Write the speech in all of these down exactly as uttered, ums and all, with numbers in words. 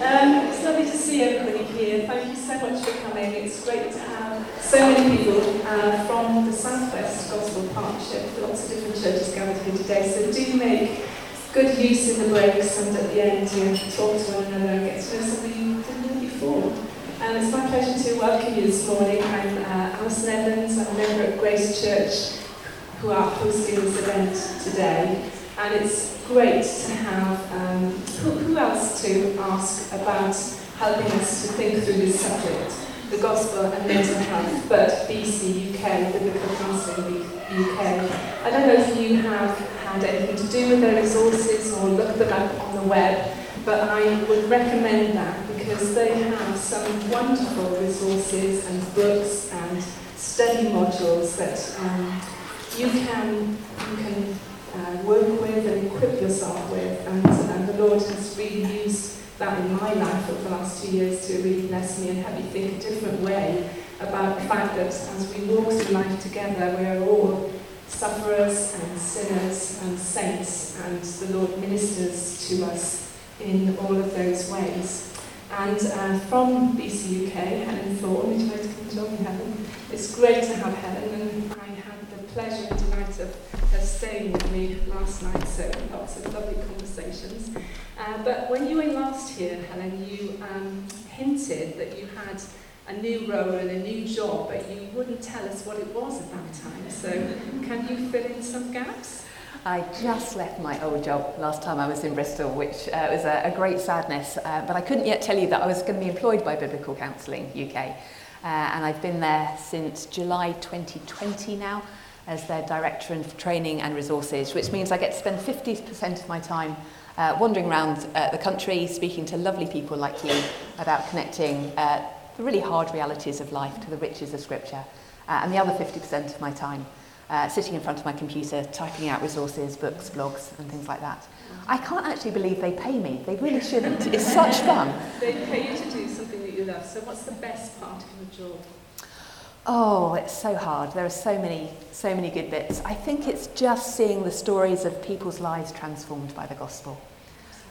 Um, it's lovely to see everybody here. Thank you so much for coming. It's great to have so many people uh, from the Southwest Gospel Partnership, lots of different churches gathered here today. So do make good use in the breaks and at the end, you know, talk to one another and get to know somebody you didn't know before. And it's my pleasure to welcome you this morning. I'm uh, Alison Evans. I'm a member of Grace Church, who are hosting this event today. And it's great to have um, who, who else to ask about helping us to think through this subject, the gospel and mental health, but B C U K, Biblical Counselling U K. I don't know if you have had anything to do with their resources or looked them up on the web, but I would recommend that because they have some wonderful resources and books and study modules that um, you can you can. Uh, work with and equip yourself with, and, and the Lord has really used that in my life over the last two years to really bless me and help me think a different way about the fact that as we walk through life together, we are all sufferers and sinners and saints, and the Lord ministers to us in all of those ways. And uh, from B C U K, Helen Thorne, would you like to come and join me, Helen? It's great to have Helen, and I had the pleasure and delight of her staying with me last night, so lots of lovely conversations. Uh, but when you were last here, Helen, you um, hinted that you had a new role and a new job, but you wouldn't tell us what it was at that time. So can you fill in some gaps? I just left my old job last time I was in Bristol, which uh, was a, a great sadness, uh, but I couldn't yet tell you that I was going to be employed by Biblical Counselling U K. Uh, and I've been there since July twenty twenty now, as their Director in Training and Resources, which means I get to spend fifty percent of my time uh, wandering around uh, the country, speaking to lovely people like you about connecting uh, the really hard realities of life to the riches of Scripture. Uh, and the other fifty percent of my time uh, sitting in front of my computer, typing out resources, books, blogs, and things like that. I can't actually believe they pay me. They really shouldn't. It's such fun. They pay you to do something that you love. So what's the best part of your job? Oh, it's so hard. There are so many, so many good bits. I think it's just seeing the stories of people's lives transformed by the gospel.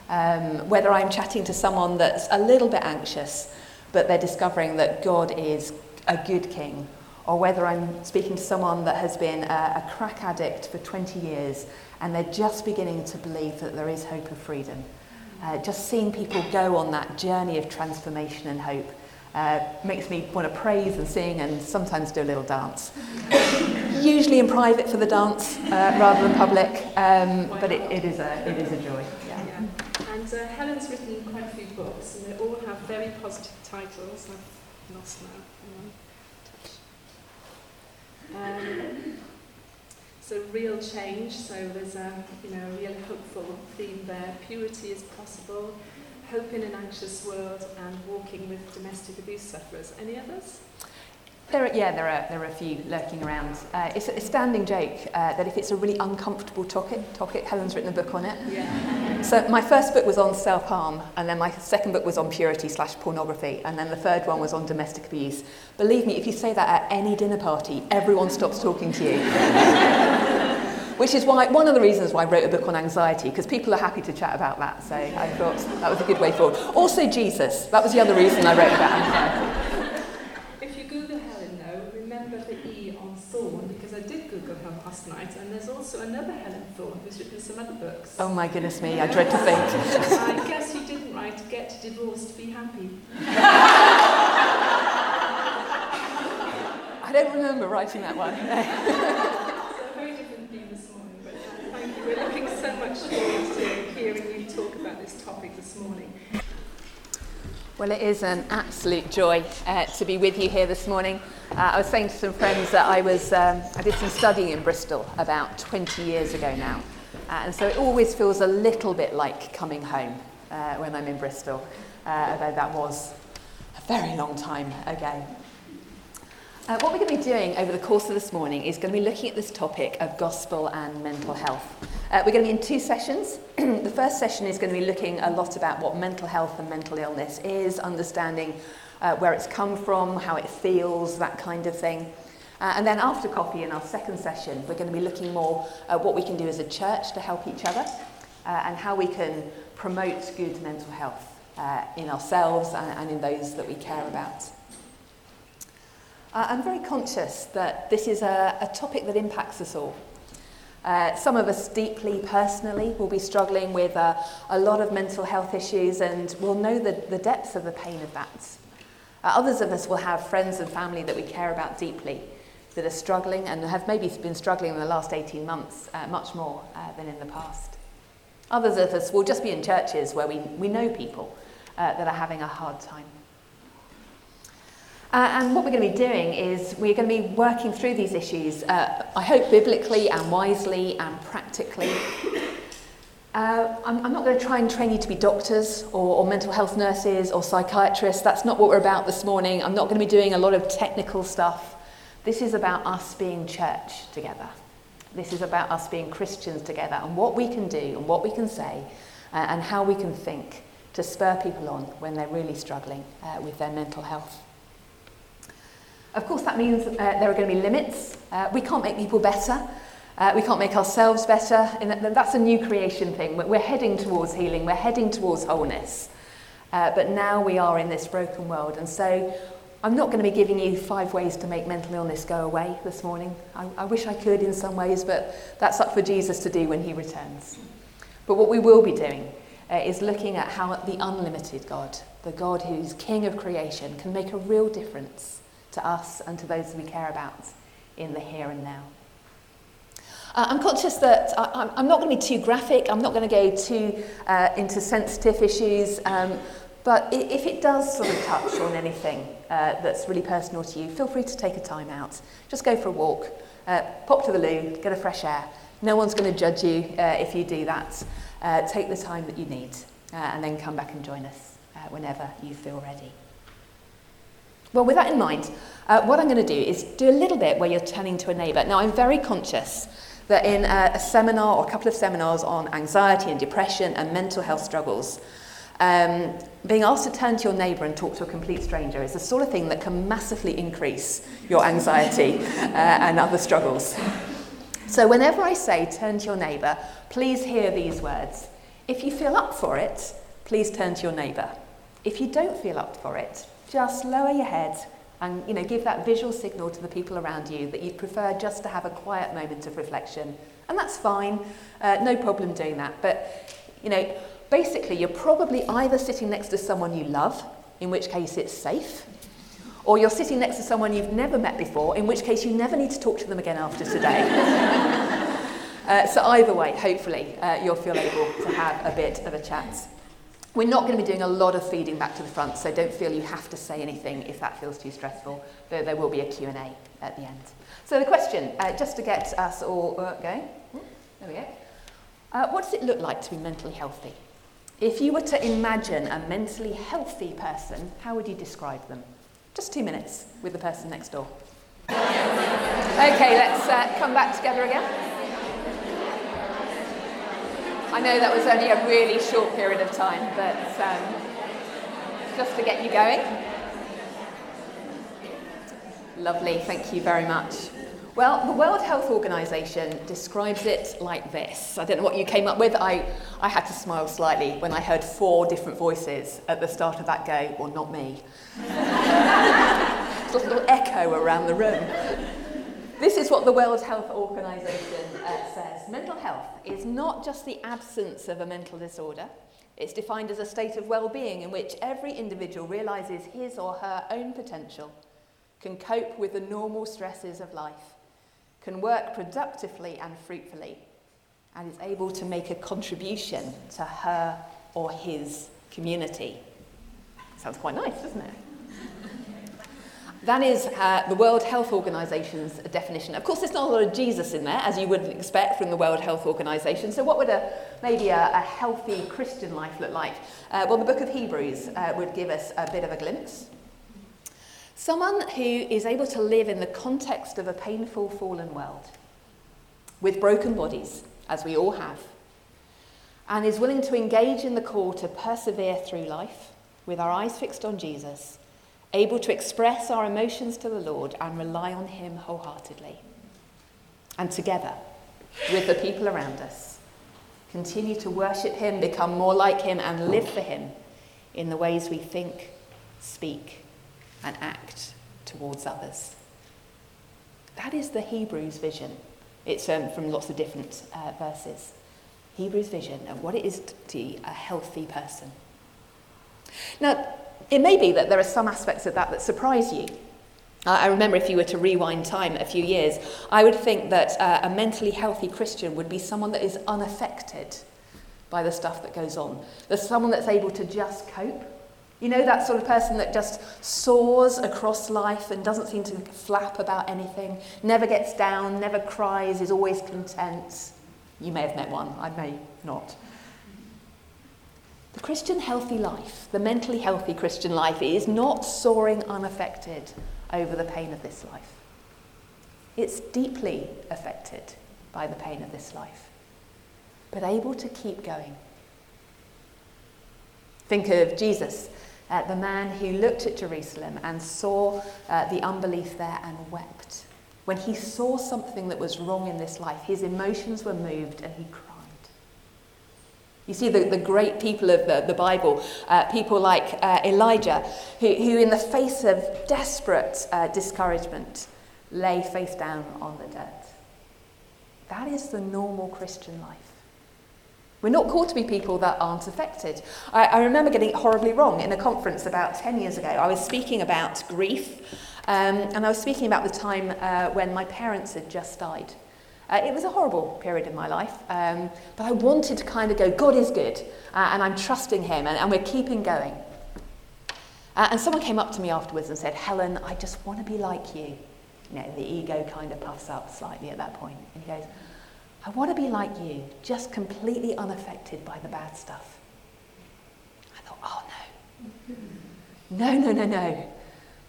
Um, whether I'm chatting to someone that's a little bit anxious, but they're discovering that God is a good king, or whether I'm speaking to someone that has been a, a crack addict for twenty years, and they're just beginning to believe that there is hope of freedom. Uh, just seeing people go on that journey of transformation and hope Uh, makes me want to praise and sing and sometimes do a little dance. Usually in private for the dance uh, rather than public, um, but it, it is a it is a joy. Yeah. Yeah. And uh, Helen's written quite a few books, and they all have very positive titles. I've lost now. Um, so real change. So there's a you know real hopeful theme there. Purity is possible. Hope in an Anxious World, and Walking with Domestic Abuse Sufferers. Any others? There are, yeah, there are there are a few lurking around. Uh, it's a standing joke uh, that if it's a really uncomfortable topic, topic, Helen's written a book on it. Yeah. So my first book was on self-harm, and then my second book was on purity slash pornography, and then the third one was on domestic abuse. Believe me, if you say that at any dinner party, everyone stops talking to you. Which is why one of the reasons why I wrote a book on anxiety, because people are happy to chat about that. So I thought that was a good way forward. Also Jesus, that was the other reason I wrote about anxiety. If you Google Helen, though, remember the E on Thorne, because I did Google her last night, and there's also another Helen Thorne who's written some other books. Oh my goodness me, I dread to think. I guess you didn't write Get Divorced, Be Happy. I don't remember writing that one. No. We're looking so much forward to hearing you talk about this topic this morning. Well, it is an absolute joy uh, to be with you here this morning. Uh, I was saying to some friends that I was um, I did some studying in Bristol about twenty years ago now, uh, and so it always feels a little bit like coming home uh, when I'm in Bristol, uh, although that was a very long time ago. Uh, what we're going to be doing over the course of this morning is going to be looking at this topic of gospel and mental health. Uh, we're going to be in two sessions. The first session is going to be looking a lot about what mental health and mental illness is, understanding uh, where it's come from, how it feels, that kind of thing. Uh, and then after coffee, in our second session, we're going to be looking more at what we can do as a church to help each other uh, and how we can promote good mental health. uh, in ourselves and, and in those that we care about. Uh, I'm very conscious that this is a, a topic that impacts us all. Uh, some of us deeply, personally, will be struggling with uh, a lot of mental health issues and will know the, the depths of the pain of that. Uh, others of us will have friends and family that we care about deeply that are struggling and have maybe been struggling in the last eighteen months, uh, much more uh, than in the past. Others of us will just be in churches where we, we know people uh, that are having a hard time. Uh, and what we're going to be doing is we're going to be working through these issues, uh, I hope biblically and wisely and practically. Uh, I'm, I'm not going to try and train you to be doctors or, or mental health nurses or psychiatrists. That's not what we're about this morning. I'm not going to be doing a lot of technical stuff. This is about us being church together. This is about us being Christians together and what we can do and what we can say uh, and how we can think to spur people on when they're really struggling uh, with their mental health. Of course, that means uh, there are going to be limits. Uh, we can't make people better. Uh, we can't make ourselves better, and that's a new creation thing. We're heading towards healing, we're heading towards wholeness. Uh, but now we are in this broken world, and so I'm not going to be giving you five ways to make mental illness go away this morning. I, I wish I could in some ways, but that's up for Jesus to do when he returns. But what we will be doing uh, is looking at how the unlimited God, the God who's king of creation, can make a real difference to us and to those we care about in the here and now. Uh, I'm conscious that I, I'm not going to be too graphic. I'm not going to go too uh, into sensitive issues. Um, but if it does sort of touch on anything uh, that's really personal to you, feel free to take a time out. Just go for a walk, uh, pop to the loo, get a fresh air. No one's going to judge you uh, if you do that. Uh, take the time that you need uh, and then come back and join us uh, whenever you feel ready. Well, with that in mind, uh, what I'm going to do is do a little bit where you're turning to a neighbour. Now, I'm very conscious that in a, a seminar or a couple of seminars on anxiety and depression and mental health struggles, um, being asked to turn to your neighbour and talk to a complete stranger is the sort of thing that can massively increase your anxiety uh, and other struggles. So whenever I say turn to your neighbour, please hear these words. If you feel up for it, please turn to your neighbour. If you don't feel up for it, just lower your head and, you know, give that visual signal to the people around you that you'd prefer just to have a quiet moment of reflection. And that's fine, uh, no problem doing that. But, you know, basically you're probably either sitting next to someone you love, in which case it's safe, or you're sitting next to someone you've never met before, in which case you never need to talk to them again after today. uh, so either way, hopefully, uh, you'll feel able to have a bit of a chat. We're not going to be doing a lot of feeding back to the front, so don't feel you have to say anything if that feels too stressful, though there will be a Q and A at the end. So the question, uh, just to get us all going, there we go. Uh, what does it look like to be mentally healthy? If you were to imagine a mentally healthy person, how would you describe them? Just two minutes with the person next door. Okay, let's uh, come back together again. I know that was only a really short period of time, but um, just to get you going. Lovely, thank you very much. Well, the World Health Organization describes it like this. I don't know what you came up with. I, I had to smile slightly when I heard four different voices at the start of that go, or not me. It's a little echo around the room. This is what the World Health Organization uh, says. Mental health is not just the absence of a mental disorder. It's defined as a state of well-being in which every individual realizes his or her own potential, can cope with the normal stresses of life, can work productively and fruitfully, and is able to make a contribution to her or his community. Sounds quite nice, doesn't it? That is uh, the World Health Organization's definition. Of course, there's not a lot of Jesus in there, as you would expect from the World Health Organization. So what would a maybe a, a healthy Christian life look like? Uh, well, the book of Hebrews uh, would give us a bit of a glimpse. Someone who is able to live in the context of a painful, fallen world, with broken bodies, as we all have, and is willing to engage in the call to persevere through life, with our eyes fixed on Jesus, able to express our emotions to the Lord and rely on him wholeheartedly. And together, with the people around us, continue to worship him, become more like him and live for him in the ways we think, speak, and act towards others. That is the Hebrews vision. It's um, from lots of different uh, verses. Hebrews vision of what it is to be a healthy person. Now, it may be that there are some aspects of that that surprise you. Uh, I remember if you were to rewind time a few years, I would think that uh, a mentally healthy Christian would be someone that is unaffected by the stuff that goes on. There's someone that's able to just cope. You know, that sort of person that just soars across life and doesn't seem to flap about anything, never gets down, never cries, is always content. You may have met one, I may not. The Christian healthy life, the mentally healthy Christian life, is not soaring unaffected over the pain of this life. It's deeply affected by the pain of this life, but able to keep going. Think of Jesus, uh, the man who looked at Jerusalem and saw uh, the unbelief there and wept. When he saw something that was wrong in this life, his emotions were moved and he cried. You see, the, the great people of the, the Bible, uh, people like uh, Elijah, who, who in the face of desperate uh, discouragement, lay face down on the dirt. That is the normal Christian life. We're not called to be people that aren't affected. I, I remember getting it horribly wrong in a conference about ten years ago. I was speaking about grief, um, and I was speaking about the time uh, when my parents had just died. Uh, it was a horrible period in my life, um, but I wanted to kind of go, God is good, uh, and I'm trusting him, and, and we're keeping going. Uh, and someone came up to me afterwards and said, Helen, I just want to be like you. You know, the ego kind of puffs up slightly at that point, and he goes, I want to be like you, just completely unaffected by the bad stuff. I thought, oh no. No, no, no, no.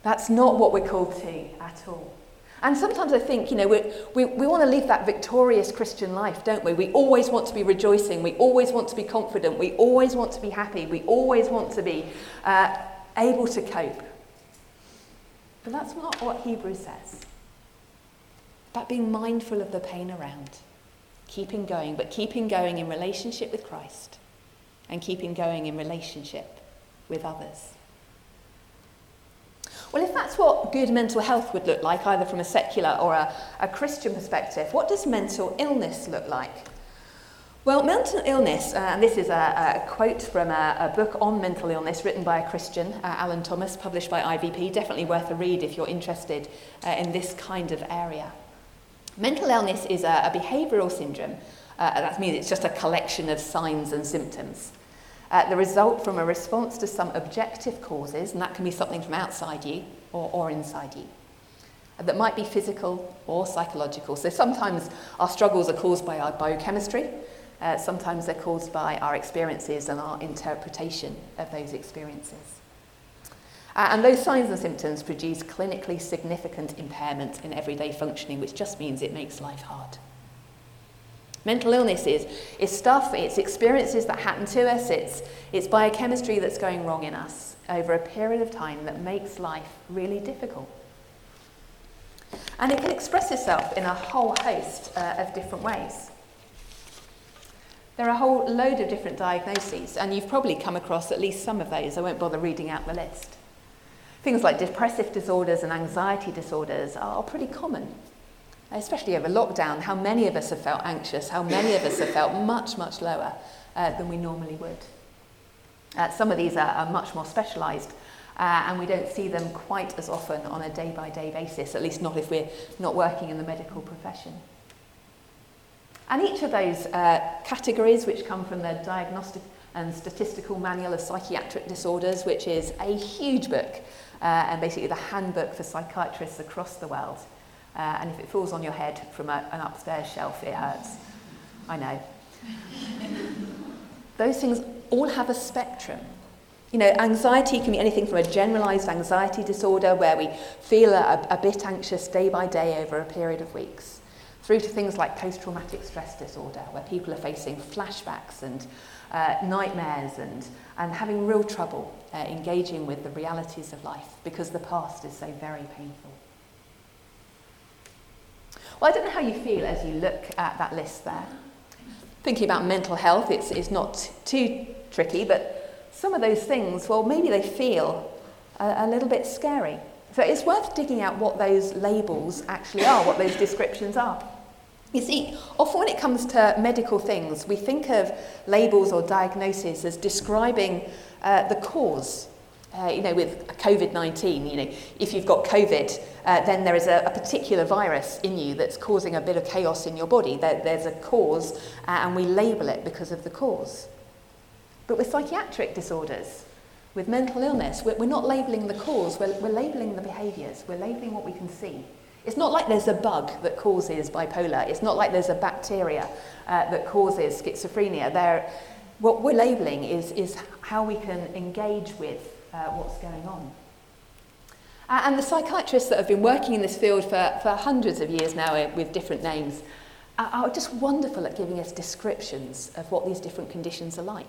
That's not what we're called to at all. And sometimes I think, you know, we we, we want to live that victorious Christian life, don't we? We always want to be rejoicing. We always want to be confident. We always want to be happy. We always want to be uh, able to cope. But that's not what Hebrews says. About being mindful of the pain around. Keeping going, but keeping going in relationship with Christ and keeping going in relationship with others. Well, if that's what good mental health would look like, either from a secular or a, a Christian perspective, what does mental illness look like? Well, mental illness, uh, and this is a, a quote from a, a book on mental illness written by a Christian, uh, Alan Thomas, published by I V P, definitely worth a read if you're interested uh, in this kind of area. Mental illness is a, a behavioural syndrome. Uh, that means it's just a collection of signs and symptoms. Uh, the result from a response to some objective causes, and that can be something from outside you or, or inside you, that might be physical or psychological. So sometimes our struggles are caused by our biochemistry. Uh, sometimes they're caused by our experiences and our interpretation of those experiences. Uh, and those signs and symptoms produce clinically significant impairment in everyday functioning, which just means it makes life hard. Mental illness is, is stuff, it's experiences that happen to us, it's, it's biochemistry that's going wrong in us over a period of time that makes life really difficult. And it can express itself in a whole host uh, of different ways. There are a whole load of different diagnoses, and you've probably come across at least some of those. I won't bother reading out the list. Things like depressive disorders and anxiety disorders are pretty common, especially over lockdown. How many of us have felt anxious, how many of us have felt much, much lower uh, than we normally would. Uh, some of these are, are much more specialised, uh, and we don't see them quite as often on a day-by-day basis, at least not if we're not working in the medical profession. And each of those uh, categories, which come from the Diagnostic and Statistical Manual of Psychiatric Disorders, which is a huge book, Uh, and basically the handbook for psychiatrists across the world. Uh, and if it falls on your head from a, an upstairs shelf, it hurts. I know. Those things all have a spectrum. You know, anxiety can be anything from a generalised anxiety disorder where we feel a, a bit anxious day by day over a period of weeks, through to things like post-traumatic stress disorder where people are facing flashbacks and uh, nightmares and, and having real trouble Uh, engaging with the realities of life because the past is so very painful. Well, I don't know how you feel as you look at that list there. Thinking about mental health, it's, it's not t- too tricky, but some of those things, well, maybe they feel a, a little bit scary. So it's worth digging out what those labels actually are, what those descriptions are. You see, often when it comes to medical things, we think of labels or diagnoses as describing uh, the cause. Uh, you know, with COVID nineteen, you know, if you've got COVID, uh, then there is a, a particular virus in you that's causing a bit of chaos in your body. There, there's a cause, uh, and we label it because of the cause. But with psychiatric disorders, with mental illness, we're, we're not labelling the cause, we're, we're labelling the behaviours, we're labelling what we can see. It's not like there's a bug that causes bipolar. It's not like there's a bacteria uh, that causes schizophrenia. There, what we're labelling is, is how we can engage with uh, what's going on. Uh, and the psychiatrists that have been working in this field for, for hundreds of years now with different names are, are just wonderful at giving us descriptions of what these different conditions are like.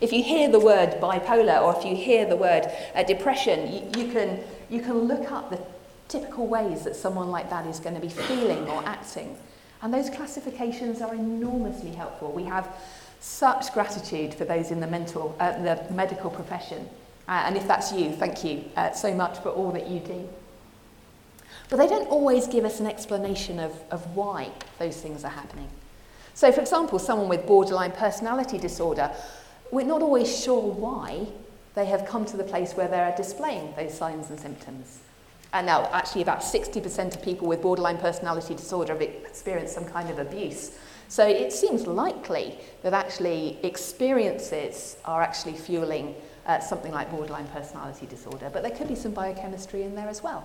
If you hear the word bipolar, or if you hear the word uh, depression, you, you can you can look up the typical ways that someone like that is going to be feeling or acting. And those classifications are enormously helpful. We have such gratitude for those in the mental, uh, the medical profession. Uh, and if that's you, thank you uh, so much for all that you do. But they don't always give us an explanation of, of why those things are happening. So, for example, someone with borderline personality disorder, we're not always sure why they have come to the place where they are displaying those signs and symptoms. And now, actually, about sixty percent of people with borderline personality disorder have experienced some kind of abuse. So it seems likely that actually experiences are actually fueling uh, something like borderline personality disorder. But there could be some biochemistry in there as well.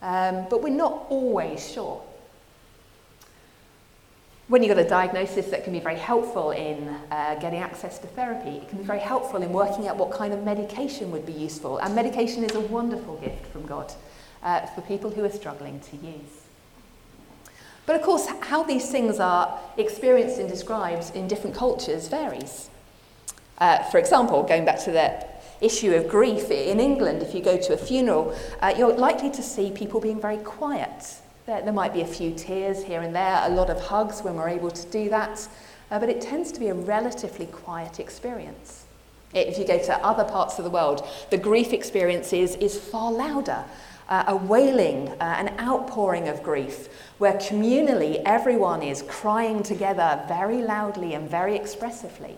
Um, but we're not always sure. When you've got a diagnosis that can be very helpful in uh, getting access to therapy, it can be very helpful in working out what kind of medication would be useful. And medication is a wonderful gift from God uh, for people who are struggling to use. But of course, how these things are experienced and described in different cultures varies. Uh, for example, going back to the issue of grief in England, if you go to a funeral, uh, you're likely to see people being very quiet. There might be a few tears here and there, a lot of hugs when we're able to do that, uh, but it tends to be a relatively quiet experience. If you go to other parts of the world, the grief experience is, is far louder, uh, a wailing, uh, an outpouring of grief, where communally everyone is crying together very loudly and very expressively.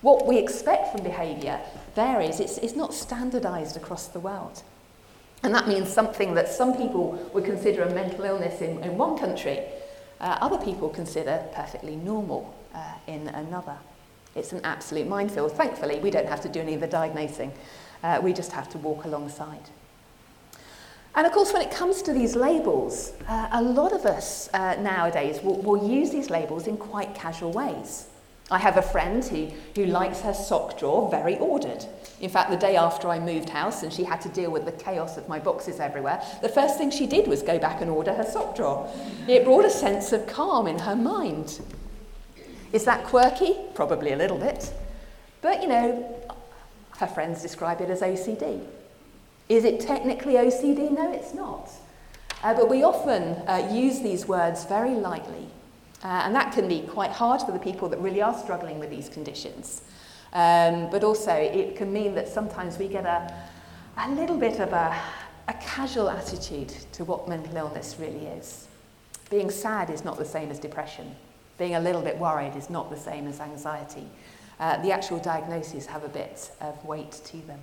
What we expect from behaviour varies. It's, it's not standardised across the world. And that means something that some people would consider a mental illness in, in one country, uh, other people consider perfectly normal uh, in another. It's an absolute minefield. Thankfully, we don't have to do any of the diagnosing. Uh, we just have to walk alongside. And of course, when it comes to these labels, uh, a lot of us uh, nowadays will, will use these labels in quite casual ways. I have a friend who, who likes her sock drawer very ordered. In fact, the day after I moved house and she had to deal with the chaos of my boxes everywhere, the first thing she did was go back and order her sock drawer. It brought a sense of calm in her mind. Is that quirky? Probably a little bit. But, you know, her friends describe it as O C D. Is it technically O C D? No, it's not. Uh, but we often uh, use these words very lightly. Uh, and that can be quite hard for the people that really are struggling with these conditions. Um, but also it can mean that sometimes we get a, a little bit of a, a casual attitude to what mental illness really is. Being sad is not the same as depression. Being a little bit worried is not the same as anxiety. Uh, the actual diagnoses have a bit of weight to them.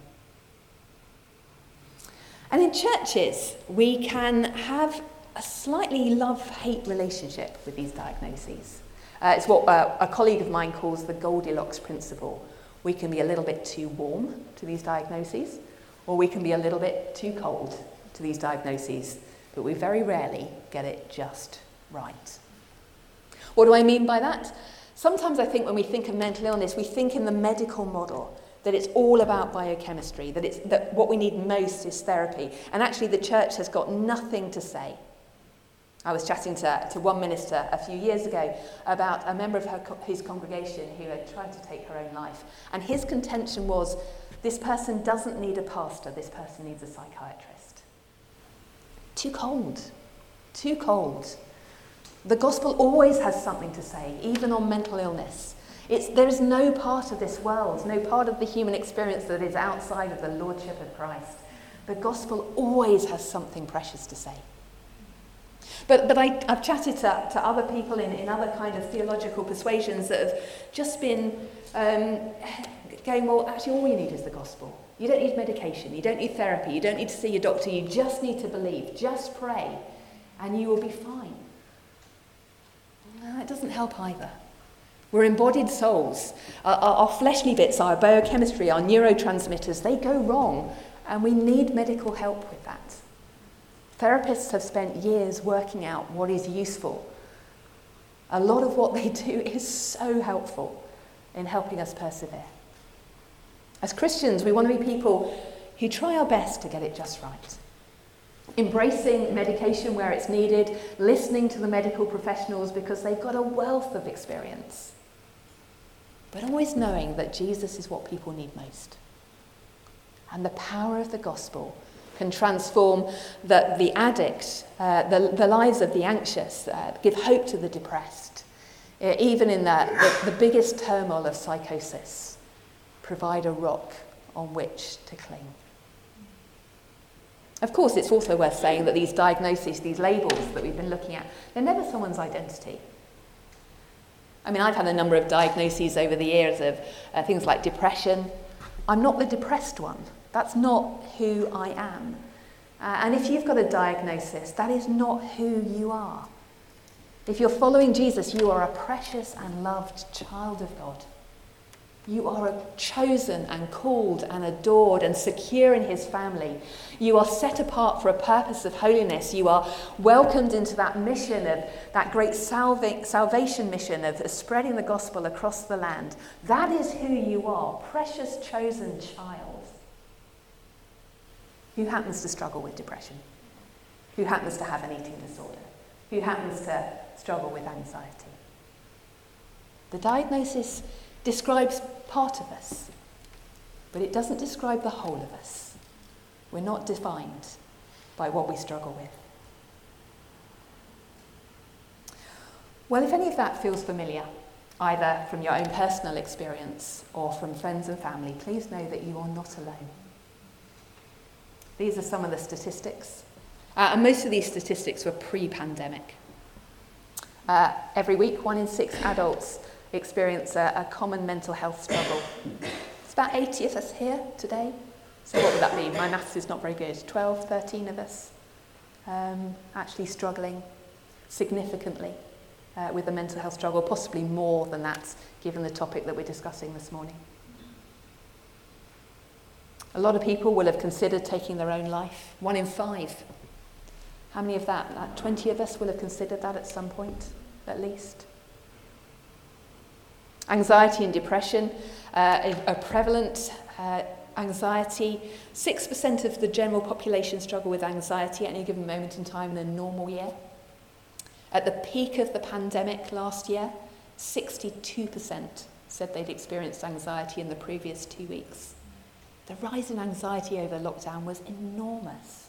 And in churches, we can have a slightly love-hate relationship with these diagnoses. Uh, it's what uh, a colleague of mine calls the Goldilocks principle. We can be a little bit too warm to these diagnoses, or we can be a little bit too cold to these diagnoses, but we very rarely get it just right. What do I mean by that? Sometimes I think when we think of mental illness, we think in the medical model, that it's all about biochemistry, that, it's, that what we need most is therapy. And actually the church has got nothing to say. I was chatting to, to one minister a few years ago about a member of her, his congregation who had tried to take her own life. And his contention was, this person doesn't need a pastor, this person needs a psychiatrist. Too cold, too cold. The gospel always has something to say, even on mental illness. It's, there is no part of this world, no part of the human experience that is outside of the Lordship of Christ. The gospel always has something precious to say. But but I, I've chatted to, to other people in, in other kind of theological persuasions that have just been um, going, well, actually all you need is the gospel. You don't need medication, you don't need therapy, you don't need to see your doctor, you just need to believe, just pray, and you will be fine. No, that doesn't help either. We're embodied souls. Our, our, our fleshly bits, our biochemistry, our neurotransmitters, they go wrong, and we need medical help with that. Therapists have spent years working out what is useful. A lot of what they do is so helpful in helping us persevere. As Christians, we want to be people who try our best to get it just right. Embracing medication where it's needed, listening to the medical professionals because they've got a wealth of experience. But always knowing that Jesus is what people need most. And the power of the gospel can transform the, the addict, uh, the, the lives of the anxious, uh, give hope to the depressed, uh, even in the, the, the biggest turmoil of psychosis, provide a rock on which to cling. Of course, it's also worth saying that these diagnoses, these labels that we've been looking at, they're never someone's identity. I mean, I've had a number of diagnoses over the years of uh, things like depression. I'm not the depressed one. That's not who I am. Uh, and if you've got a diagnosis, that is not who you are. If you're following Jesus, you are a precious and loved child of God. You are chosen and called and adored and secure in his family. You are set apart for a purpose of holiness. You are welcomed into that mission of that great salva- salvation mission of spreading the gospel across the land. That is who you are, precious chosen child. Who happens to struggle with depression, who happens to have an eating disorder, who happens to struggle with anxiety. The diagnosis describes part of us, but it doesn't describe the whole of us. We're not defined by what we struggle with. Well, if any of that feels familiar, either from your own personal experience or from friends and family, please know that you are not alone. These are some of the statistics. Uh, and most of these statistics were pre-pandemic. Uh, every week, one in six adults experience a, a common mental health struggle. It's about eighty of us here today. So what would that mean? My maths is not very good. twelve, thirteen of us um, actually struggling significantly uh, with a mental health struggle, possibly more than that, given the topic that we're discussing this morning. A lot of people will have considered taking their own life. One in five. How many of that? Like twenty of us will have considered that at some point, at least. Anxiety and depression uh, are prevalent. Uh, anxiety, six percent of the general population struggle with anxiety at any given moment in time in a normal year. At the peak of the pandemic last year, sixty-two percent said they'd experienced anxiety in the previous two weeks. The rise in anxiety over lockdown was enormous.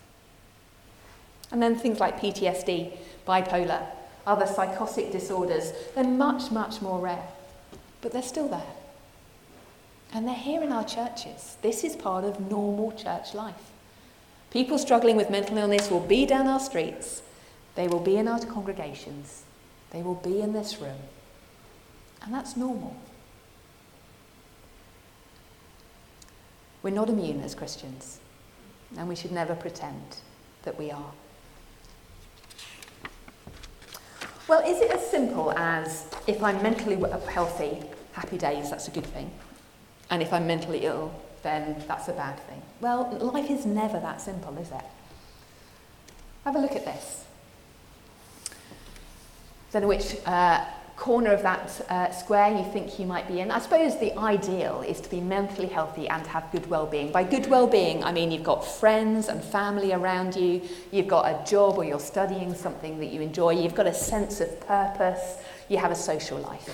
And then things like P T S D, bipolar, other psychotic disorders, they're much, much more rare. But they're still there. And they're here in our churches. This is part of normal church life. People struggling with mental illness will be down our streets. They will be in our congregations. They will be in this room. And that's normal. We're not immune as Christians, and we should never pretend that we are. Well, is it as simple as, if I'm mentally healthy, happy days, that's a good thing, and if I'm mentally ill, then that's a bad thing? Well, life is never that simple, is it? Have a look at this. Then which uh, corner of that uh, square you think you might be in. I suppose the ideal is to be mentally healthy and have good well-being. By good well-being, I mean you've got friends and family around you, you've got a job or you're studying something that you enjoy, you've got a sense of purpose, you have a social life.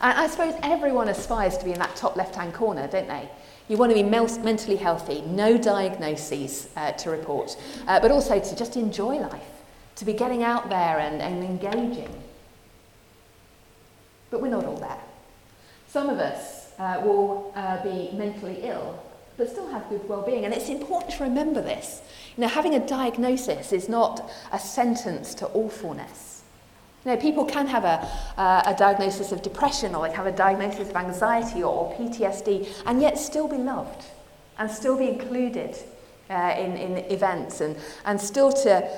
And I suppose everyone aspires to be in that top left-hand corner, don't they? You want to be mel- mentally healthy, no diagnoses uh, to report, uh, but also to just enjoy life, to be getting out there and, and engaging. But we're not all there. Some of us uh, will uh, be mentally ill, but still have good well-being. And it's important to remember this. You know, having a diagnosis is not a sentence to awfulness. You know, people can have a, uh, a diagnosis of depression, or they have a diagnosis of anxiety or P T S D, and yet still be loved and still be included uh, in, in events, and, and still to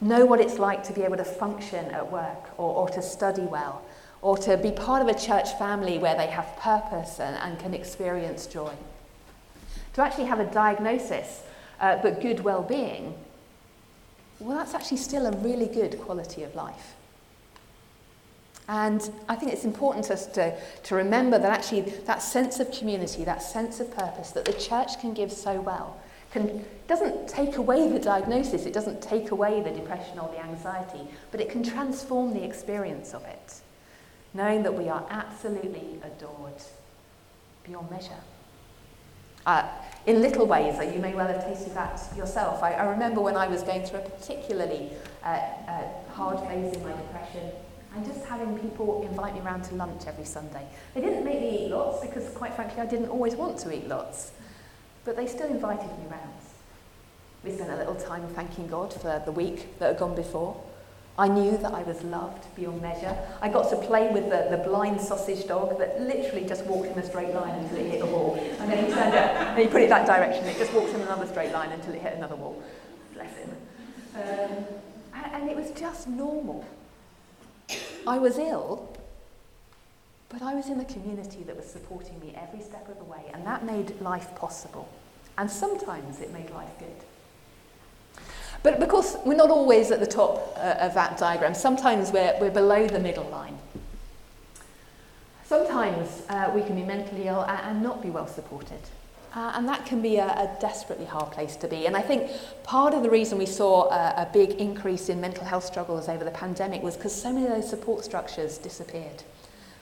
know what it's like to be able to function at work, or, or to study well, or to be part of a church family where they have purpose and, and can experience joy. To actually have a diagnosis uh, but good well-being, well, that's actually still a really good quality of life. And I think it's important to us to, to remember that actually that sense of community, that sense of purpose that the church can give so well, can, doesn't take away the diagnosis, it doesn't take away the depression or the anxiety, but it can transform the experience of it, knowing that we are absolutely adored beyond measure. Uh, in little ways, you may well have tasted that yourself. I, I remember when I was going through a particularly uh, uh, hard phase in my depression, and just having people invite me round to lunch every Sunday. They didn't make me eat lots, because quite frankly I didn't always want to eat lots, but they still invited me round. We spent a little time thanking God for the week that had gone before. I knew that I was loved beyond measure. I got to play with the, the blind sausage dog that literally just walked in a straight line until it hit a wall. And then he turned up and he put it that direction. It just walked in another straight line until it hit another wall. Bless him. Um, and, and it was just normal. I was ill, but I was in a community that was supporting me every step of the way. And that made life possible. And sometimes it made life good. But because we're not always at the top uh, of that diagram, sometimes we're, we're below the middle line. Sometimes uh, we can be mentally ill and, and not be well supported. Uh, and that can be a, a desperately hard place to be. And I think part of the reason we saw a, a big increase in mental health struggles over the pandemic was because so many of those support structures disappeared.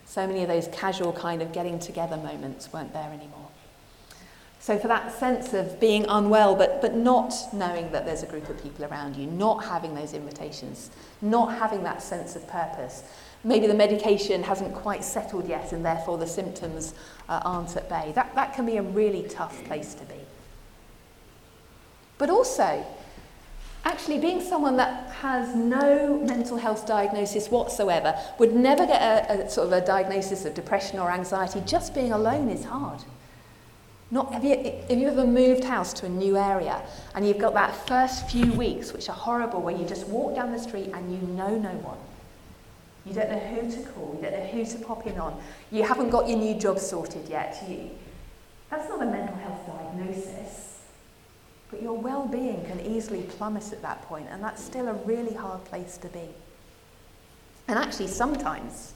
So many of those casual kind of getting together moments weren't there anymore. So for that sense of being unwell, but, but not knowing that there's a group of people around you, not having those invitations, not having that sense of purpose. Maybe the medication hasn't quite settled yet, and therefore the symptoms uh, aren't at bay. That, that can be a really tough place to be. But also, actually being someone that has no mental health diagnosis whatsoever, would never get a, a sort of a diagnosis of depression or anxiety, just being alone is hard. Not, have, you, have you ever moved house to a new area and you've got that first few weeks, which are horrible, where you just walk down the street and you know no one? You don't know who to call, you don't know who to pop in on. You haven't got your new job sorted yet. You, that's not a mental health diagnosis, but your well-being can easily plummet at that point, and that's still a really hard place to be. And actually sometimes,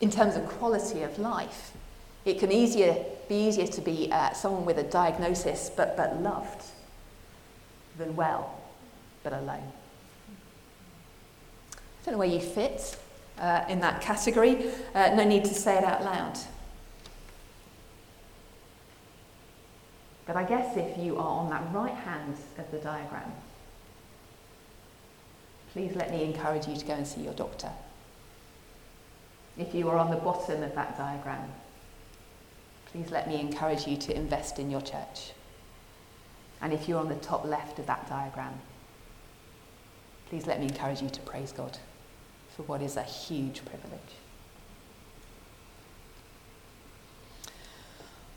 in terms of quality of life, it can easier, be easier to be uh, someone with a diagnosis but, but loved than well, but alone. I don't know where you fit uh, in that category. Uh, no need to say it out loud. But I guess if you are on that right hand of the diagram, please let me encourage you to go and see your doctor. If you are on the bottom of that diagram, please let me encourage you to invest in your church. And if you're on the top left of that diagram, please let me encourage you to praise God for what is a huge privilege.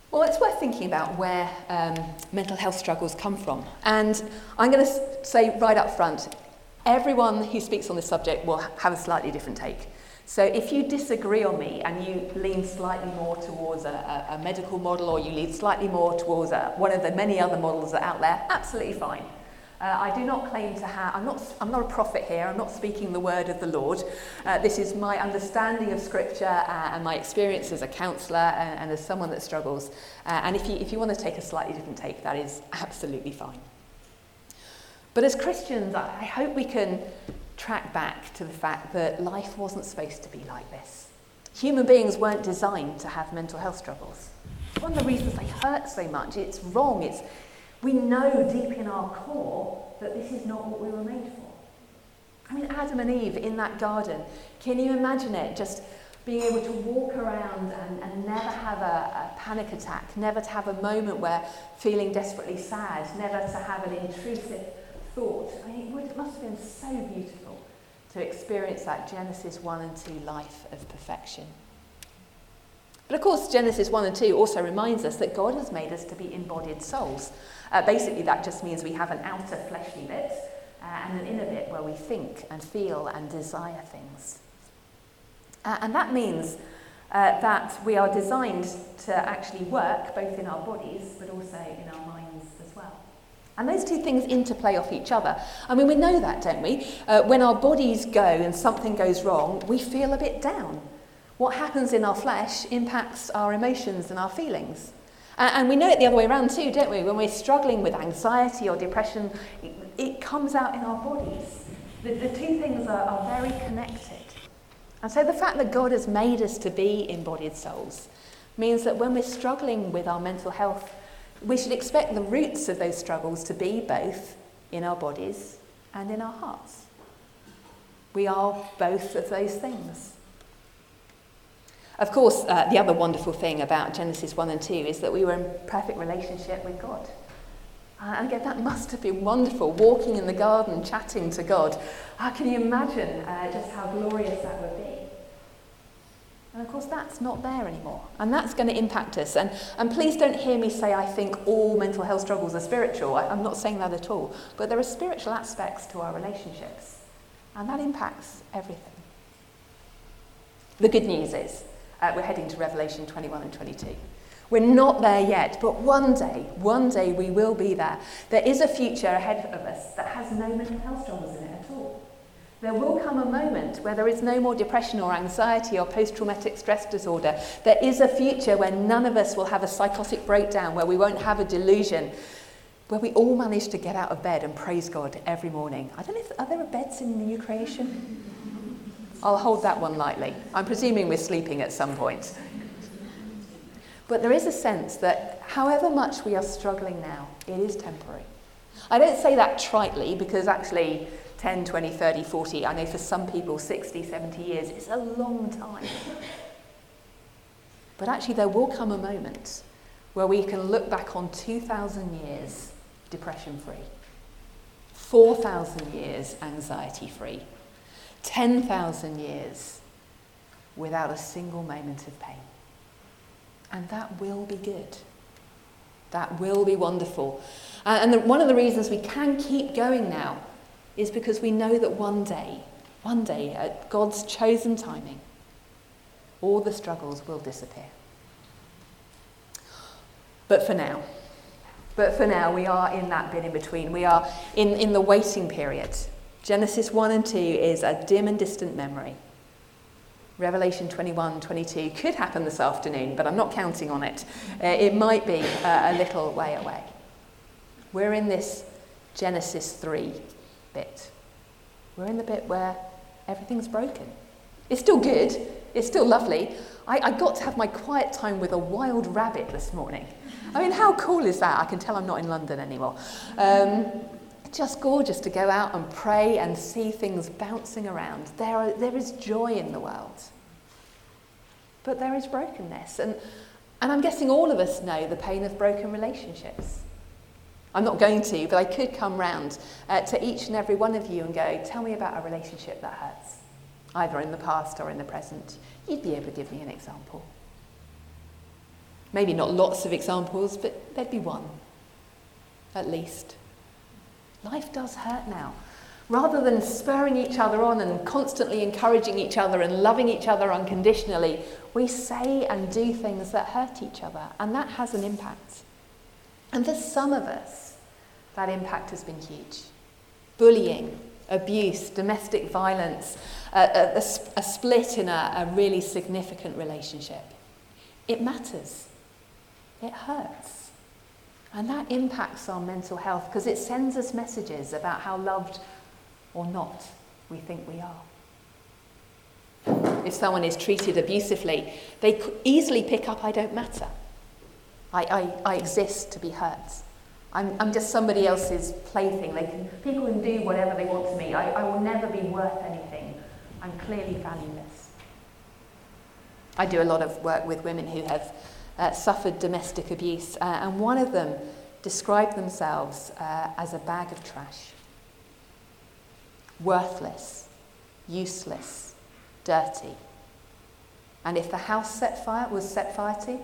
Well, it's worth thinking about where um, mental health struggles come from. And I'm going to say right up front, everyone who speaks on this subject will have a slightly different take. So if you disagree on me and you lean slightly more towards a, a, a medical model, or you lean slightly more towards a, one of the many other models that are out there, absolutely fine. Uh, I do not claim to have, I'm not, I'm not a prophet here, I'm not speaking the word of the Lord. Uh, this is my understanding of scripture uh, and my experience as a counsellor and, and as someone that struggles. Uh, and if you, if you want to take a slightly different take, that is absolutely fine. But as Christians, I, I hope we can track back to the fact that life wasn't supposed to be like this. Human beings weren't designed to have mental health struggles. It's one of the reasons they hurt so much. It's wrong. It's, we know deep in our core that this is not what we were made for. I mean, Adam and Eve in that garden, can you imagine it? Just being able to walk around and, and never have a, a panic attack, never to have a moment where feeling desperately sad, never to have an intrusive thought. I mean, it, would, it must have been so beautiful to experience that Genesis one and two life of perfection. But of course, Genesis one and two also reminds us that God has made us to be embodied souls. Uh, basically, that just means we have an outer fleshly bit uh, and an inner bit where we think and feel and desire things. Uh, and that means uh, that we are designed to actually work both in our bodies but also in our minds as well. And those two things interplay off each other. I mean, we know that, don't we? Uh, when our bodies go and something goes wrong, we feel a bit down. What happens in our flesh impacts our emotions and our feelings. Uh, and we know it the other way around too, don't we? When we're struggling with anxiety or depression, it, it comes out in our bodies. The, the two things are, are very connected. And so the fact that God has made us to be embodied souls means that when we're struggling with our mental health, we should expect the roots of those struggles to be both in our bodies and in our hearts. We are both of those things. Of course, uh, the other wonderful thing about Genesis one and two is that we were in perfect relationship with God. Uh, and again, that must have been wonderful, walking in the garden, chatting to God. How can you imagine uh, just how glorious that would be? And of course, that's not there anymore. And that's going to impact us. And, and please don't hear me say I think all mental health struggles are spiritual. I, I'm not saying that at all. But there are spiritual aspects to our relationships. And that impacts everything. The good news is uh, we're heading to Revelation twenty-one and twenty-two. We're not there yet, but one day, one day we will be there. There is a future ahead of us that has no mental health struggles in it at all. There will come a moment where there is no more depression or anxiety or post-traumatic stress disorder. There is a future where none of us will have a psychotic breakdown, where we won't have a delusion, where we all manage to get out of bed and praise God every morning. I don't know, if, are there beds in the new creation? I'll hold that one lightly. I'm presuming we're sleeping at some point. But there is a sense that however much we are struggling now, it is temporary. I don't say that tritely because actually ten, twenty, thirty, forty, I know for some people sixty, seventy years, it's a long time. But actually there will come a moment where we can look back on two thousand years depression-free, four thousand years anxiety-free, ten thousand years without a single moment of pain. And that will be good. That will be wonderful. Uh, and the, one of the reasons we can keep going now is because we know that one day, one day, at God's chosen timing, all the struggles will disappear. But for now, but for now, we are in that bit in between. We are in, in the waiting period. Genesis one and two is a dim and distant memory. Revelation twenty-one, twenty-two could happen this afternoon, but I'm not counting on it. Uh, it might be uh, a little way away. We're in this Genesis three bit. We're in the bit where everything's broken. It's still good. It's still lovely. I, I got to have my quiet time with a wild rabbit this morning. I mean, how cool is that? I can tell I'm not in London anymore. Um, just gorgeous to go out and pray and see things bouncing around. There are, there is joy in the world. But there is brokenness. And, and I'm guessing all of us know the pain of broken relationships. I'm not going to, but I could come round uh, to each and every one of you and go, tell me about a relationship that hurts, either in the past or in the present. You'd be able to give me an example. Maybe not lots of examples, but there'd be one, at least. Life does hurt now. Rather than spurring each other on and constantly encouraging each other and loving each other unconditionally, we say and do things that hurt each other, and that has an impact. And for some of us, that impact has been huge. Bullying, abuse, domestic violence, a, a, a split in a, a really significant relationship. It matters. It hurts. And that impacts our mental health because it sends us messages about how loved or not we think we are. If someone is treated abusively, they easily pick up, I don't matter. I, I, I exist to be hurt. I'm, I'm just somebody else's plaything. They can, people can do whatever they want to me. I, I will never be worth anything. I'm clearly valueless. I do a lot of work with women who have uh, suffered domestic abuse, uh, and one of them described themselves uh, as a bag of trash. Worthless, useless, dirty. And if the house set fire was set fire to,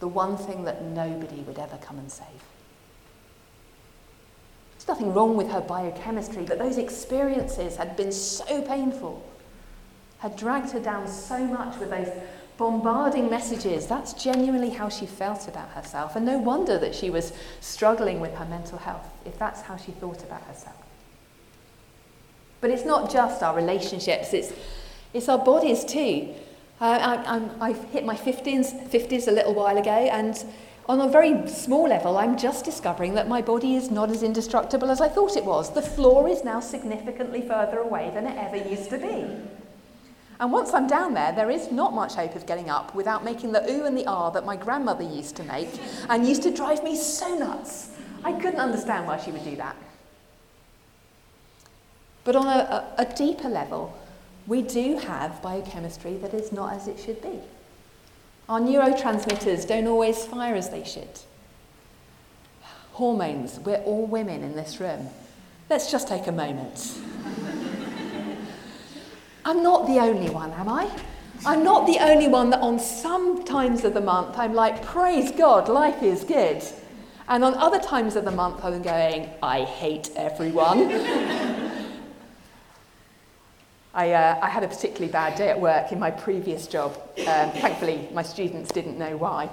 the one thing that nobody would ever come and save. There's nothing wrong with her biochemistry, but those experiences had been so painful, had dragged her down so much with those bombarding messages. That's genuinely how she felt about herself. And no wonder that she was struggling with her mental health, if that's how she thought about herself. But it's not just our relationships, it's it's our bodies too. Uh, I, I'm, I hit my fifties a little while ago, and on a very small level, I'm just discovering that my body is not as indestructible as I thought it was. The floor is now significantly further away than it ever used to be. And once I'm down there, there is not much hope of getting up without making the ooh and the ah that my grandmother used to make and used to drive me so nuts. I couldn't understand why she would do that. But on a, a, a deeper level, we do have biochemistry that is not as it should be. Our neurotransmitters don't always fire as they should. Hormones, we're all women in this room. Let's just take a moment. I'm not the only one, am I? I'm not the only one that on some times of the month I'm like, praise God, life is good. And on other times of the month I'm going, I hate everyone. I, uh, I had a particularly bad day at work in my previous job. Um, thankfully, my students didn't know why.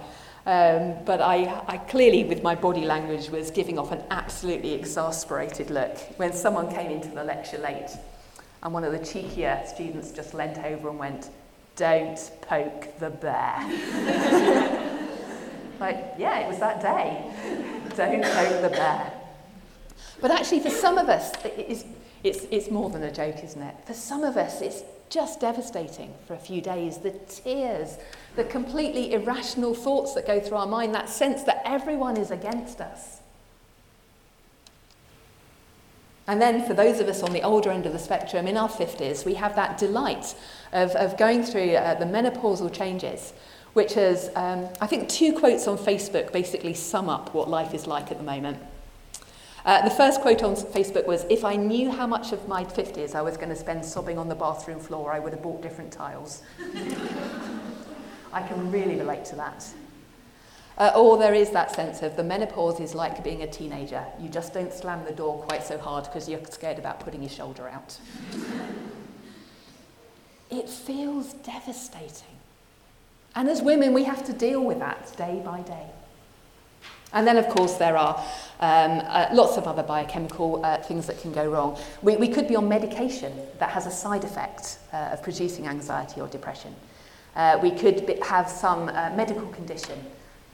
Um, but I, I clearly, with my body language, was giving off an absolutely exasperated look when someone came into the lecture late. And one of the cheekier students just leant over and went, "Don't poke the bear." Like, yeah, it was that day. Don't poke the bear. But actually, for some of us, it is, it's, it's more than a joke, isn't it? For some of us, it's just devastating for a few days. The tears, the completely irrational thoughts that go through our mind, that sense that everyone is against us. And then for those of us on the older end of the spectrum, in our fifties, we have that delight of, of going through uh, the menopausal changes, which is, um, I think two quotes on Facebook basically sum up what life is like at the moment. Uh, the first quote on Facebook was, "If I knew how much of my fifties I was going to spend sobbing on the bathroom floor, I would have bought different tiles." I can really relate to that. Uh, or there is that sense of the menopause is like being a teenager. You just don't slam the door quite so hard because you're scared about putting your shoulder out. It feels devastating. And as women, we have to deal with that day by day. And then, of course, there are um, uh, lots of other biochemical uh, things that can go wrong. We, we could be on medication that has a side effect uh, of producing anxiety or depression. Uh, we could be, have some uh, medical condition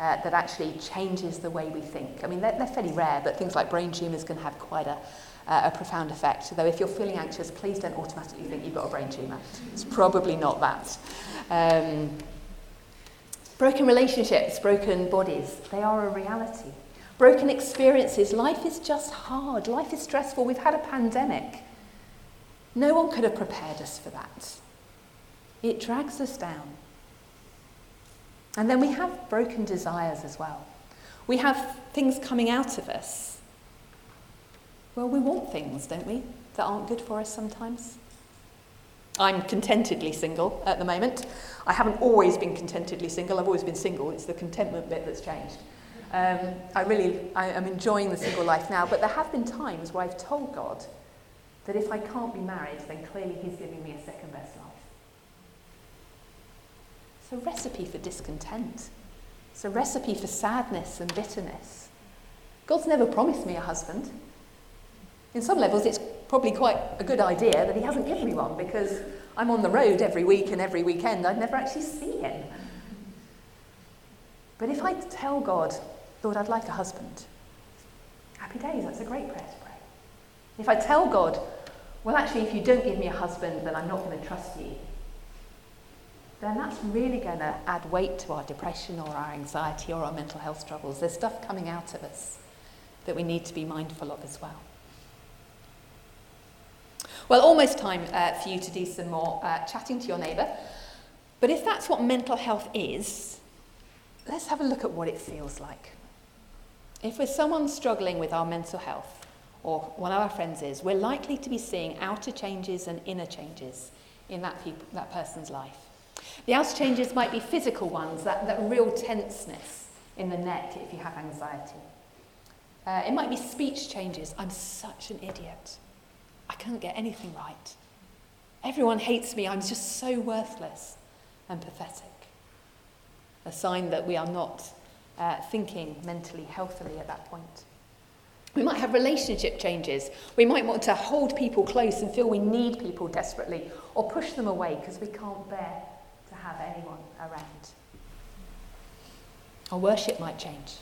Uh, that actually changes the way we think. I mean, they're, they're fairly rare, but things like brain tumours can have quite a, uh, a profound effect. Though if you're feeling anxious, please don't automatically think you've got a brain tumour. It's probably not that. Um, broken relationships, broken bodies, they are a reality. Broken experiences, life is just hard. Life is stressful. We've had a pandemic. No one could have prepared us for that. It drags us down. And then we have broken desires as well. We have things coming out of us. Well, we want things, don't we, that aren't good for us sometimes? I'm contentedly single at the moment. I haven't always been contentedly single. I've always been single. It's the contentment bit that's changed. Um, I really, I am enjoying the single life now, but there have been times where I've told God that if I can't be married, then clearly he's giving me a second best life. It's a recipe for discontent. It's a recipe for sadness and bitterness. God's never promised me a husband. In some levels, it's probably quite a good idea that he hasn't given me one, because I'm on the road every week and every weekend. I'd never actually see him. But if I tell God, "Lord, I'd like a husband," happy days, that's a great prayer to pray. If I tell God, "Well, actually, if you don't give me a husband, then I'm not going to trust you," then that's really going to add weight to our depression or our anxiety or our mental health troubles. There's stuff coming out of us that we need to be mindful of as well. Well, almost time uh, for you to do some more uh, chatting to your neighbour. But if that's what mental health is, let's have a look at what it feels like. If we're someone struggling with our mental health, or one of our friends is, we're likely to be seeing outer changes and inner changes in that, people, that person's life. The outer changes might be physical ones, that, that real tenseness in the neck if you have anxiety. Uh, it might be speech changes. I'm such an idiot. I can't get anything right. Everyone hates me. I'm just so worthless and pathetic. A sign that we are not uh, thinking mentally healthily at that point. We might have relationship changes. We might want to hold people close and feel we need people desperately, or push them away because we can't bear to have anyone around. Our worship might change.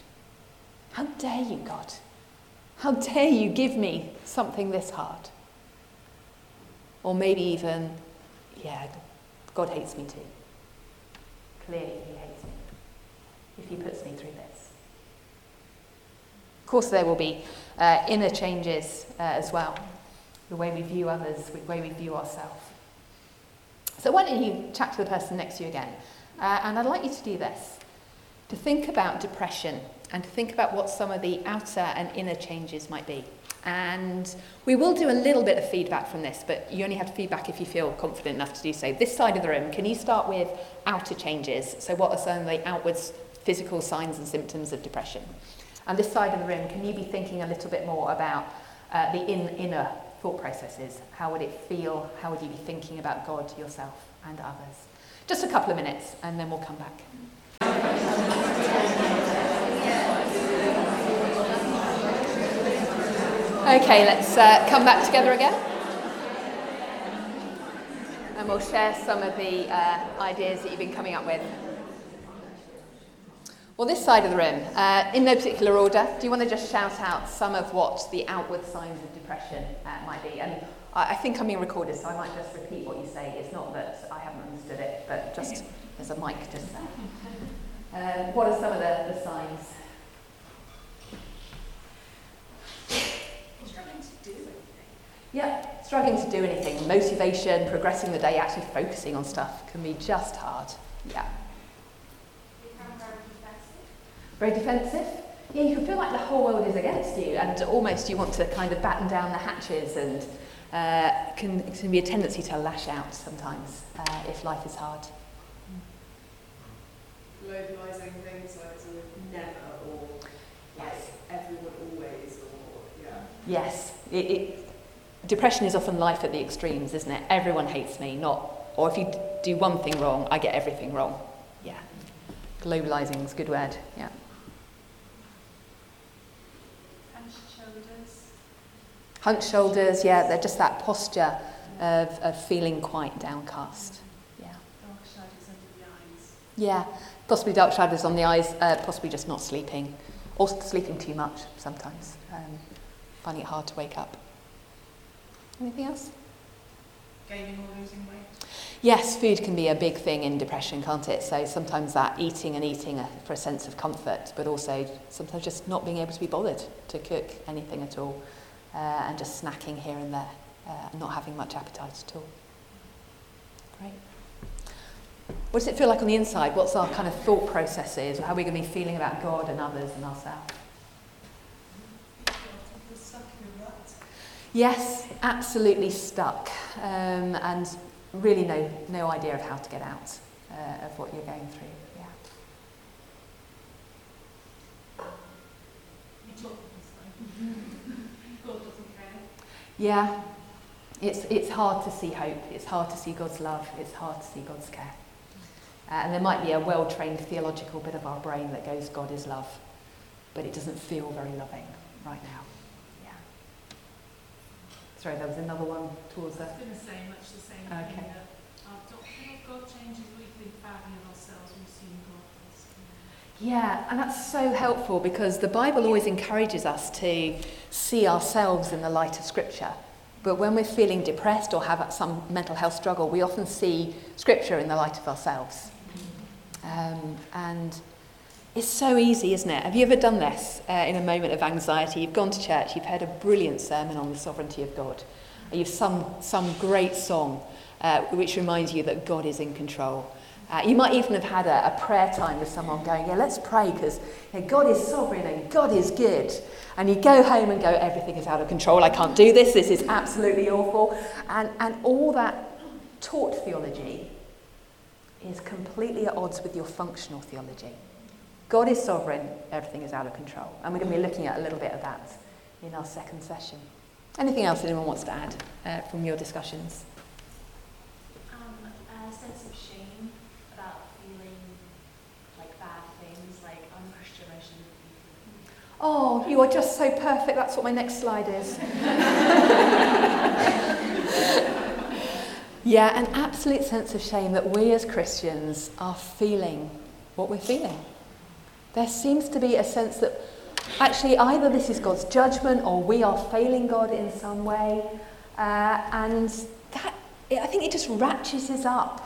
How dare you, God? How dare you give me something this hard? Or maybe even, yeah, God hates me too. Clearly he hates me if he puts me through this. Of course there will be uh, inner changes uh, as well. The way we view others, the way we view ourselves. So why don't you chat to the person next to you again? Uh, and I'd like you to do this. To think about depression and to think about what some of the outer and inner changes might be. And we will do a little bit of feedback from this, but you only have feedback if you feel confident enough to do so. This side of the room, can you start with outer changes? So what are some of the outward physical signs and symptoms of depression? And this side of the room, can you be thinking a little bit more about uh, the in, inner thought processes? How would it feel? How would you be thinking about God, yourself, and others? Just a couple of minutes, and then we'll come back. Okay, let's uh, come back together again. And we'll share some of the uh, ideas that you've been coming up with. Well, this side of the room, uh, in no particular order, do you want to just shout out some of what the outward signs of depression uh, might be? And I, I think I'm being recorded, so I might just repeat what you say. It's not that I haven't understood it, but just there's a mic just there. Uh, what are some of the, the signs? Yeah, struggling to do anything, motivation, progressing the day, actually focusing on stuff can be just hard. Yeah. Become very defensive. Very defensive. Yeah, you can feel like the whole world is against you, and almost you want to kind of batten down the hatches, and uh, can can be a tendency to lash out sometimes uh, if life is hard. Globalising things like sort of never or like everyone always or yeah. Yes, it. it Depression is often life at the extremes, isn't it? Everyone hates me, not, or if you do one thing wrong, I get everything wrong. Yeah. Globalising is a good word, yeah. Hunched shoulders. Hunched shoulders, yeah, they're just that posture of, of feeling quite downcast. Yeah. Dark shadows under the eyes. Yeah, possibly dark shadows on the eyes, uh, possibly just not sleeping, or sleeping too much sometimes, um, finding it hard to wake up. Anything else? Gaining or losing weight? Yes, food can be a big thing in depression, can't it? So sometimes that eating and eating for a sense of comfort, but also sometimes just not being able to be bothered to cook anything at all, uh, and just snacking here and there, uh, and not having much appetite at all. Great. What does it feel like on the inside? What's our kind of thought processes? Or how are we going to be feeling about God and others and ourselves? Yes, absolutely stuck, um, and really no no idea of how to get out uh, of what you're going through. Yeah. God doesn't care. Yeah, it's it's hard to see hope. It's hard to see God's love. It's hard to see God's care. Uh, and there might be a well-trained theological bit of our brain that goes, God is love, but it doesn't feel very loving right now. Sorry, there was another one towards that. It's been the same, much the same. Okay. Thing, our doctrine of God changes, we think badly of ourselves, we assume God does. Yeah, and that's so helpful because the Bible always encourages us to see ourselves in the light of Scripture. But when we're feeling depressed or have some mental health struggle, we often see Scripture in the light of ourselves. Um, and it's so easy, isn't it? Have you ever done this uh, in a moment of anxiety? You've gone to church, you've heard a brilliant sermon on the sovereignty of God. You've sung some great song uh, which reminds you that God is in control. Uh, you might even have had a, a prayer time with someone going, yeah, let's pray because you know, God is sovereign and God is good. And you go home and go, everything is out of control. I can't do this. This is absolutely awful. And, and all that taught theology is completely at odds with your functional theology. God is sovereign. Everything is out of control. And we're going to be looking at a little bit of that in our second session. Anything else anyone wants to add uh, from your discussions? Oh, you are just so perfect. That's what my next slide is. Yeah, an absolute sense of shame that we as Christians are feeling what we're feeling. There seems to be a sense that actually either this is God's judgment or we are failing God in some way. Uh, and that, I think it just ratchets us up.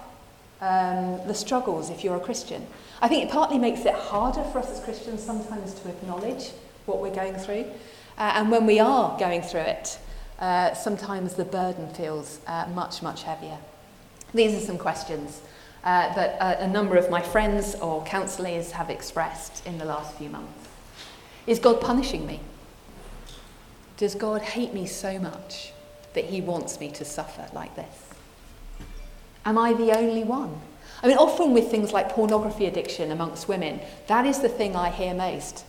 Um, the struggles if you're a Christian. I think it partly makes it harder for us as Christians sometimes to acknowledge what we're going through. Uh, and when we are going through it, uh, sometimes the burden feels uh, much, much heavier. These are some questions uh, that a, a number of my friends or counsellors have expressed in the last few months. Is God punishing me? Does God hate me so much that he wants me to suffer like this? Am I the only one? I mean, often with things like pornography addiction amongst women, that is the thing I hear most.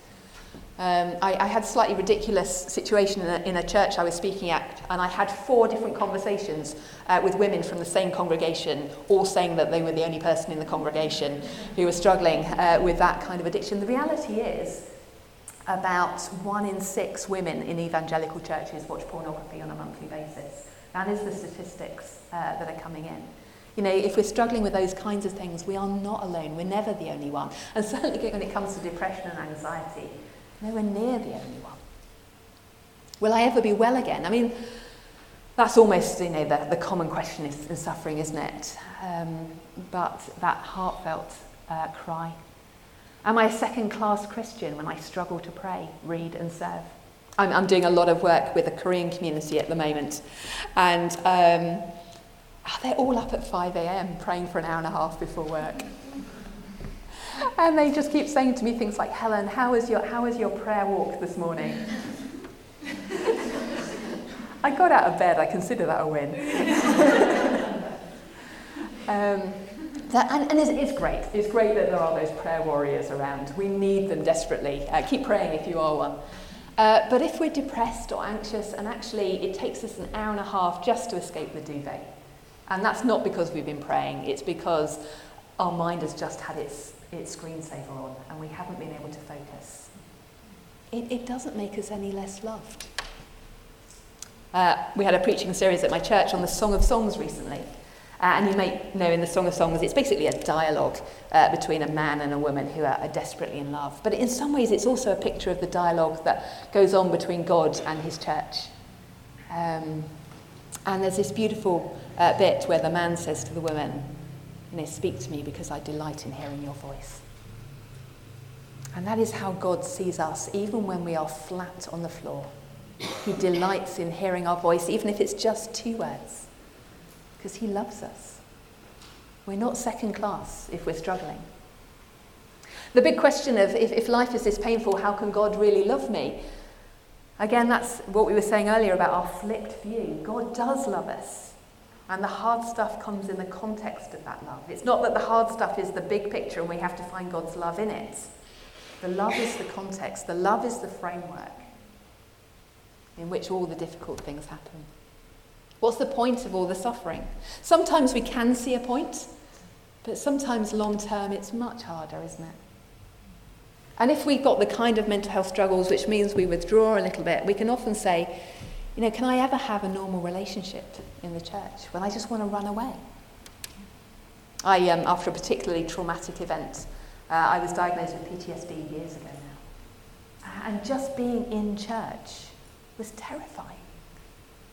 Um, I, I had a slightly ridiculous situation in a, in a church I was speaking at, and I had four different conversations uh, with women from the same congregation, all saying that they were the only person in the congregation who was struggling uh, with that kind of addiction. The reality is, about one in six women in evangelical churches watch pornography on a monthly basis. That is the statistics uh, that are coming in. You know, if we're struggling with those kinds of things, we are not alone. We're never the only one. And certainly when it comes to depression and anxiety, nowhere near the only one. Will I ever be well again? I mean, that's almost, you know, the, the common question is, is suffering, isn't it? Um, but that heartfelt uh, cry. Am I a second-class Christian when I struggle to pray, read and serve? I'm, I'm doing a lot of work with the Korean community at the moment. And... Um, Oh, they're all up at five a.m. praying for an hour and a half before work. And they just keep saying to me things like, Helen, how was your, how was your prayer walk this morning? I got out of bed. I consider that a win. um, that, and and it's, it's great. It's great that there are those prayer warriors around. We need them desperately. Uh, keep praying if you are one. Uh, but if we're depressed or anxious, and actually it takes us an hour and a half just to escape the duvet, and that's not because we've been praying, it's because our mind has just had its, its screensaver on and we haven't been able to focus. It, it doesn't make us any less loved. Uh, we had a preaching series at my church on the Song of Songs recently. Uh, and you may know in the Song of Songs, it's basically a dialogue uh, between a man and a woman who are, are desperately in love. But in some ways, it's also a picture of the dialogue that goes on between God and his church. Um, and there's this beautiful... Uh, bit where the man says to the woman, you know, speak to me because I delight in hearing your voice. And that is how God sees us, even when we are flat on the floor. He delights in hearing our voice, even if it's just two words, because he loves us. We're not second class if we're struggling. The big question of if, if life is this painful, how can God really love me? Again, that's what we were saying earlier about our flipped view. God does love us. And the hard stuff comes in the context of that love. It's not that the hard stuff is the big picture and we have to find God's love in it. The love is the context. The love is the framework in which all the difficult things happen. What's the point of all the suffering? Sometimes we can see a point, but sometimes long term it's much harder, isn't it? And if we've got the kind of mental health struggles which means we withdraw a little bit, we can often say, you know, can I ever have a normal relationship in the church? Well, I just want to run away. I, um, after a particularly traumatic event, uh, I was diagnosed with P T S D years ago now. And just being in church was terrifying.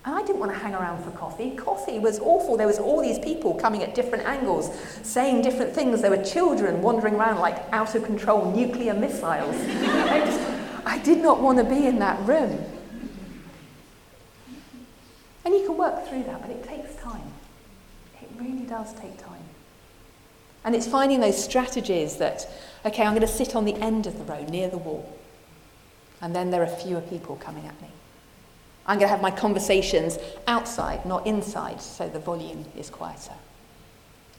And I didn't want to hang around for coffee. Coffee was awful. There was all these people coming at different angles, saying different things. There were children wandering around like out of control nuclear missiles. I, just, I did not want to be in that room. And you can work through that, but it takes time. It really does take time. And it's finding those strategies that, okay, I'm going to sit on the end of the row, near the wall, and then there are fewer people coming at me. I'm going to have my conversations outside, not inside, so the volume is quieter.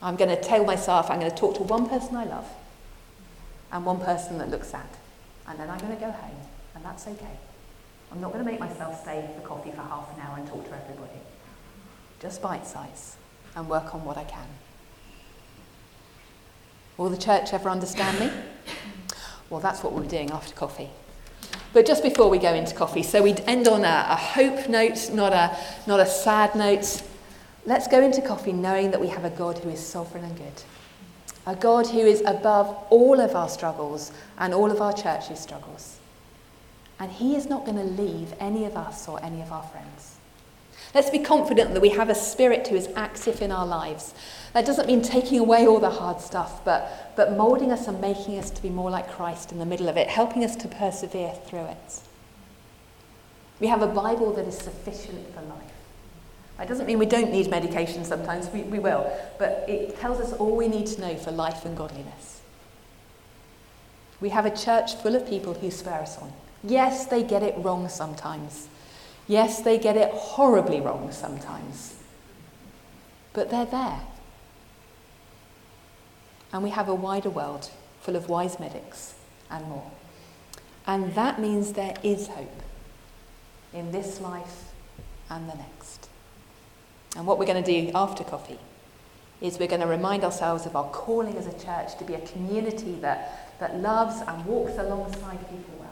I'm going to tell myself I'm going to talk to one person I love and one person that looks sad, and then I'm going to go home, and that's okay. I'm not going to make myself stay for coffee for half an hour and talk to everybody. Just bite size and work on what I can. Will the church ever understand me? Well, that's what we're doing after coffee. But just before we go into coffee, so we end on a, a hope note, not a, not a sad note. Let's go into coffee knowing that we have a God who is sovereign and good. A God who is above all of our struggles and all of our church's struggles. And he is not going to leave any of us or any of our friends. Let's be confident that we have a spirit who is active in our lives. That doesn't mean taking away all the hard stuff, but, but moulding us and making us to be more like Christ in the middle of it, helping us to persevere through it. We have a Bible that is sufficient for life. That doesn't mean we don't need medication sometimes, we, we will, but it tells us all we need to know for life and godliness. We have a church full of people who spur us on. Yes, they get it wrong sometimes. Yes, they get it horribly wrong sometimes. But they're there. And we have a wider world full of wise medics and more. And that means there is hope in this life and the next. And what we're going to do after coffee is we're going to remind ourselves of our calling as a church to be a community that, that loves and walks alongside people well.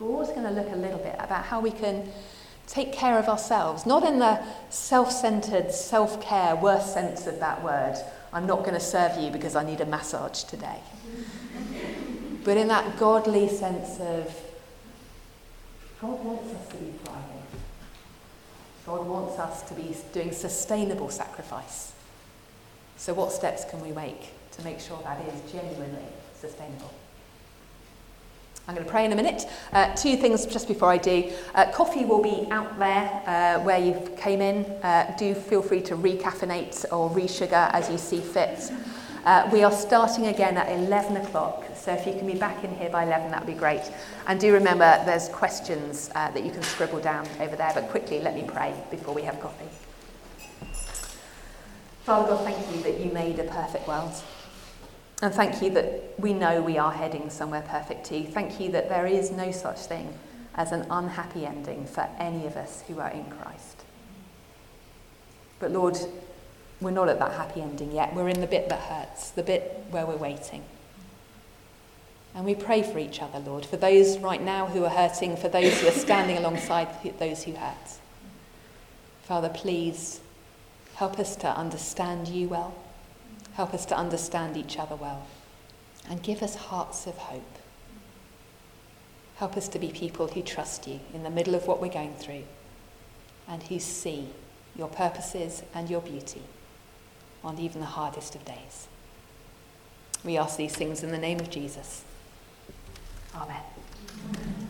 We're always going to look a little bit about how we can take care of ourselves, not in the self-centered, self-care, worst sense of that word. I'm not going to serve you because I need a massage today. But in that godly sense of God wants us to be thriving. God wants us to be doing sustainable sacrifice. So what steps can we make to make sure that is genuinely sustainable? I'm going to pray in a minute. Uh, two things just before I do. Uh, coffee will be out there uh, where you came in. Uh, do feel free to recaffeinate or resugar as you see fit. Uh, we are starting again at eleven o'clock, so if you can be back in here by eleven, that would be great. And do remember there's questions uh, that you can scribble down over there, but quickly let me pray before we have coffee. Father God, thank you that you made a perfect world. And thank you that we know we are heading somewhere perfect too. Thank you that there is no such thing as an unhappy ending for any of us who are in Christ. But Lord, we're not at that happy ending yet. We're in the bit that hurts, the bit where we're waiting. And we pray for each other, Lord, for those right now who are hurting, for those who are standing alongside those who hurt. Father, please help us to understand you well. Help us to understand each other well and give us hearts of hope. Help us to be people who trust you in the middle of what we're going through and who see your purposes and your beauty on even the hardest of days. We ask these things in the name of Jesus. Amen. Amen.